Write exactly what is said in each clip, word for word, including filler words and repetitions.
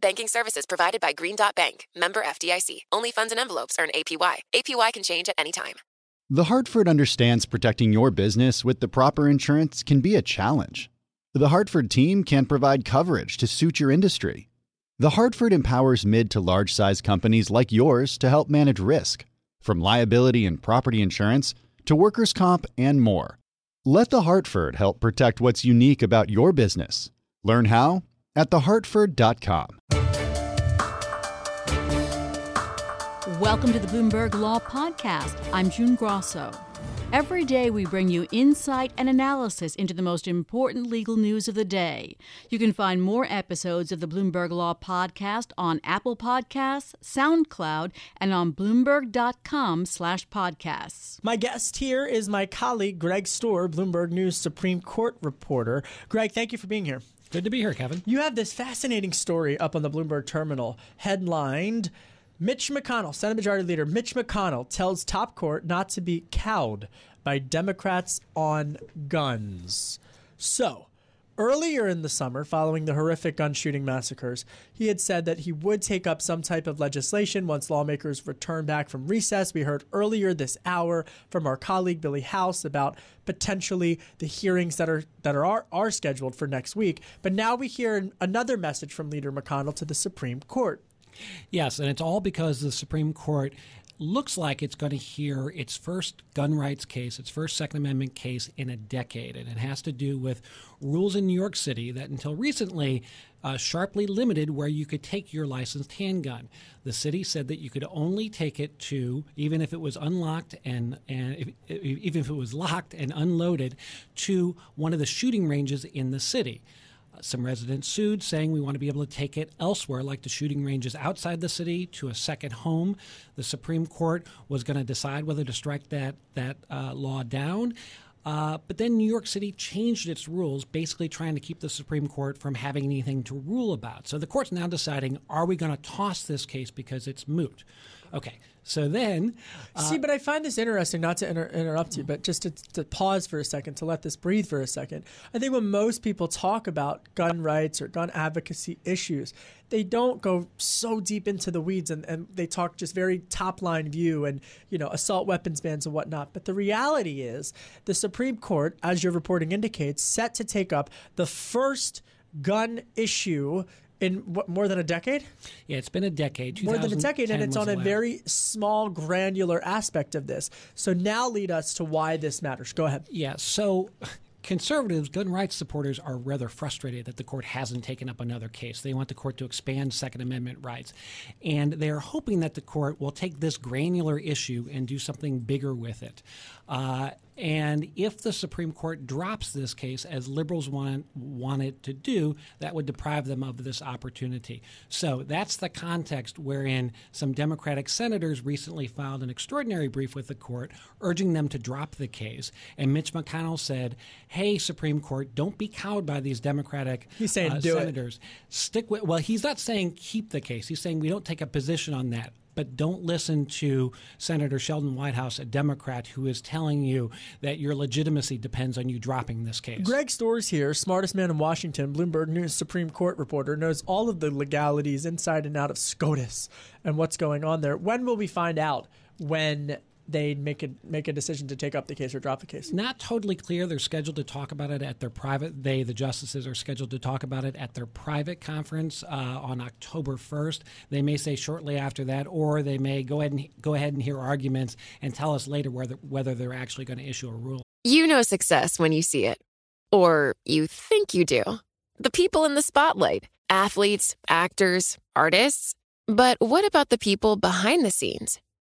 Banking services provided by Green Dot Bank, member F D I C. Only funds and envelopes earn A P Y. A P Y can change at any time. The Hartford understands protecting your business with the proper insurance can be a challenge. The Hartford team can provide coverage to suit your industry. The Hartford empowers mid to large-size companies like yours to help manage risk, from liability and property insurance to workers' comp and more. Let The Hartford help protect what's unique about your business. Learn how at the hartford dot com. Welcome to the Bloomberg Law Podcast. I'm June Grosso. Every day we bring you insight and analysis into the most important legal news of the day. You can find more episodes of the Bloomberg Law Podcast on Apple Podcasts, SoundCloud, and on Bloomberg.com slash podcasts. My guest here is my colleague Greg Stohr, Bloomberg News Supreme Court reporter. Greg, thank you for being here. Good to be here, Kevin. You have this fascinating story up on the Bloomberg Terminal headlined, Mitch McConnell, Senate Majority Leader Mitch McConnell tells top court not to be cowed by Democrats on guns. So, earlier in the summer, following the horrific gun shooting massacres, he had said that he would take up some type of legislation once lawmakers return back from recess. We heard earlier this hour from our colleague Billy House about potentially the hearings that are that are, are scheduled for next week. But now we hear another message from Leader McConnell to the Supreme Court. Yes, and it's all because the Supreme Court looks like it's going to hear its first gun rights case, its first Second Amendment case in a decade. And it has to do with rules in New York City that until recently uh, sharply limited where you could take your licensed handgun. The city said that you could only take it to, even if it was unlocked and, and if, if, even if it was locked and unloaded, to one of the shooting ranges in the city. Some residents sued, saying we want to be able to take it elsewhere, like the shooting ranges outside the city, to a second home. The Supreme Court was going to decide whether to strike that that uh, law down. Uh, but then New York City changed its rules, basically trying to keep the Supreme Court from having anything to rule about. So the court's now deciding, are we going to toss this case because it's moot? Okay. So then... Uh, See, but I find this interesting, not to inter- interrupt you, but just to, to pause for a second, to let this breathe for a second. I think when most people talk about gun rights or gun advocacy issues, they don't go so deep into the weeds and, and they talk just very top-line view and, you know, assault weapons bans and whatnot. But the reality is the Supreme Court, as your reporting indicates, set to take up the first gun issue in what, more than a decade? Yeah, it's been a decade. More than a decade, and it's on a very small, granular aspect of this. So now lead us to why this matters. Go ahead. Yeah, so conservatives, gun rights supporters, are rather frustrated that the court hasn't taken up another case. They want the court to expand Second Amendment rights. And they are hoping that the court will take this granular issue and do something bigger with it. Uh, and if the Supreme Court drops this case, as liberals want, want it to do, that would deprive them of this opportunity. So that's the context wherein some Democratic senators recently filed an extraordinary brief with the court, urging them to drop the case. And Mitch McConnell said, hey, Supreme Court, don't be cowed by these Democratic he's saying, uh, do senators. It. Stick with. Well, he's not saying keep the case. He's saying we don't take a position on that. But don't listen to Senator Sheldon Whitehouse, a Democrat, who is telling you that your legitimacy depends on you dropping this case. Greg Stohr here, smartest man in Washington, Bloomberg News Supreme Court reporter, knows all of the legalities inside and out of SCOTUS and what's going on there. When will we find out when they'd make a, make a decision to take up the case or drop the case. Not totally clear. They're scheduled to talk about it at their private – they, the justices, are scheduled to talk about it at their private conference uh, on October first. They may say shortly after that, or they may go ahead and go ahead and hear arguments and tell us later whether, whether they're actually going to issue a rule. You know success when you see it, or you think you do. The people in the spotlight, athletes, actors, artists. But what about the people behind the scenes?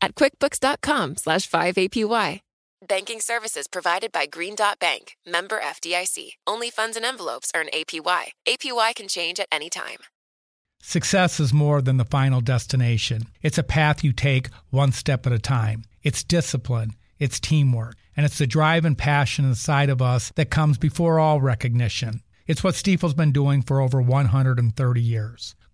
at quickbooks dot com slash five A P Y. Banking services provided by Green Dot Bank, member F D I C. Only funds and envelopes earn A P Y. A P Y can change at any time. Success is more than the final destination. It's a path you take one step at a time. It's discipline. It's teamwork. And it's the drive and passion inside of us that comes before all recognition. It's what Stiefel's been doing for over one hundred thirty years.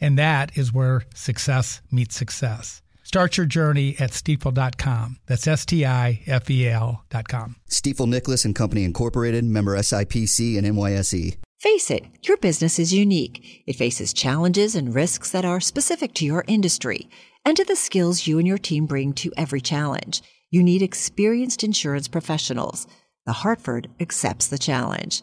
And that is where success meets success. Start your journey at stiefel dot com. That's S T I F E L dot com. Stiefel Nicholas and Company Incorporated, member S I P C and N Y S E. Face it, your business is unique. It faces challenges and risks that are specific to your industry and to the skills you and your team bring to every challenge. You need experienced insurance professionals. The Hartford accepts the challenge.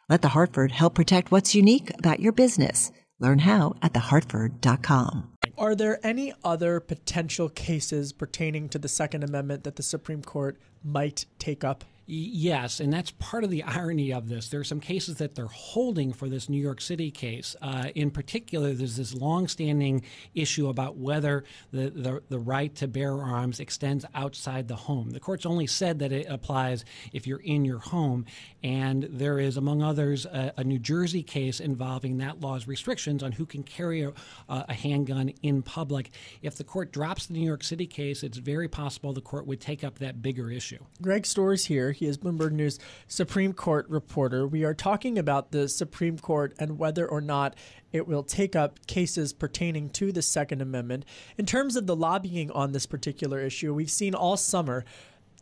Let the Hartford help protect what's unique about your business. Learn how at the hartford dot com. Are there any other potential cases pertaining to the Second Amendment that the Supreme Court might take up? Yes, and that's part of the irony of this. There are some cases that they're holding for this New York City case. Uh, in particular, there's this longstanding issue about whether the, the, the right to bear arms extends outside the home. The court's only said that it applies if you're in your home, and there is, among others, a, a New Jersey case involving that law's restrictions on who can carry a, a handgun in public. If the court drops the New York City case, it's very possible the court would take up that bigger issue. Greg Stohr is here. He is Bloomberg News Supreme Court reporter. We are talking about the Supreme Court and whether or not it will take up cases pertaining to the Second Amendment. In terms of the lobbying on this particular issue, we've seen all summer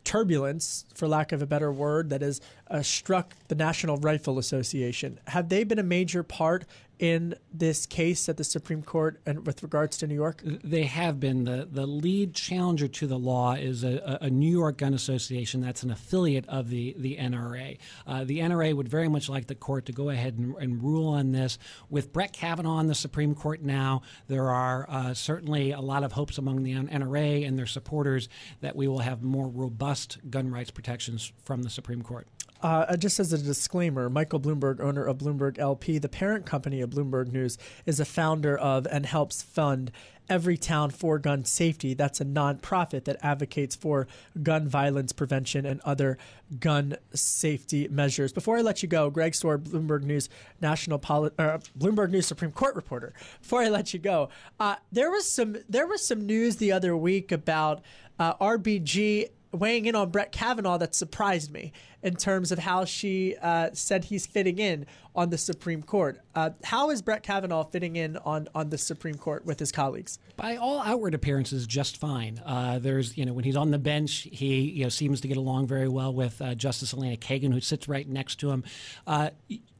turbulence, for lack of a better word, that has uh, struck the National Rifle Association. Have they been a major part in this case at the Supreme Court and with regards to New York? They have been. The the lead challenger to the law is a, a New York Gun Association that's an affiliate of the, the N R A. Uh, the N R A would very much like the court to go ahead and, and rule on this. With Brett Kavanaugh on the Supreme Court now, there are uh, certainly a lot of hopes among the N R A and their supporters that we will have more robust gun rights protections from the Supreme Court. Uh, just as a disclaimer, Michael Bloomberg, owner of Bloomberg L P, the parent company of Bloomberg News, is a founder of and helps fund Everytown for Gun Safety. That's a nonprofit that advocates for gun violence prevention and other gun safety measures. Before I let you go, Greg Stohr, Bloomberg News National Poli- uh, Bloomberg News Supreme Court reporter. Before I let you go, uh, there was some there was some news the other week about uh, R B G weighing in on Brett Kavanaugh that surprised me in terms of how she uh, said he's fitting in on the Supreme Court. Uh, how is Brett Kavanaugh fitting in on, on the Supreme Court with his colleagues? By all outward appearances, just fine. Uh, there's, you know, when he's on the bench, he you know seems to get along very well with uh, Justice Elena Kagan, who sits right next to him. Uh,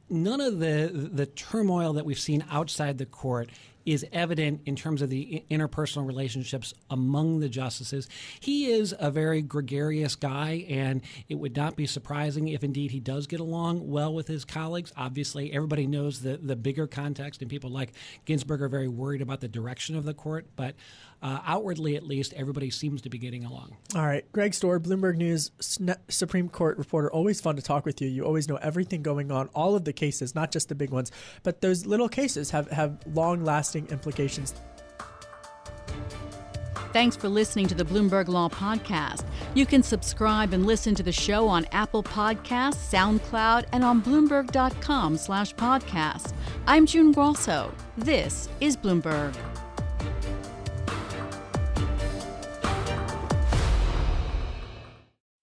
none of the the turmoil that we've seen outside the court is evident in terms of the interpersonal relationships among the justices. He is a very gregarious guy, and it would not be surprising if indeed he does get along well with his colleagues. Obviously, everybody knows the, the bigger context, and people like Ginsburg are very worried about the direction of the court, but uh, outwardly, at least, everybody seems to be getting along. All right. Greg Stohr, Bloomberg News Sn- Supreme Court reporter. Always fun to talk with you. You always know everything going on, all of the cases, not just the big ones, but those little cases have, have long-lasting implications. Thanks for listening to the Bloomberg Law Podcast. You can subscribe and listen to the show on Apple Podcasts, SoundCloud, and on Bloomberg.com slash podcast. I'm June Grosso. This is Bloomberg.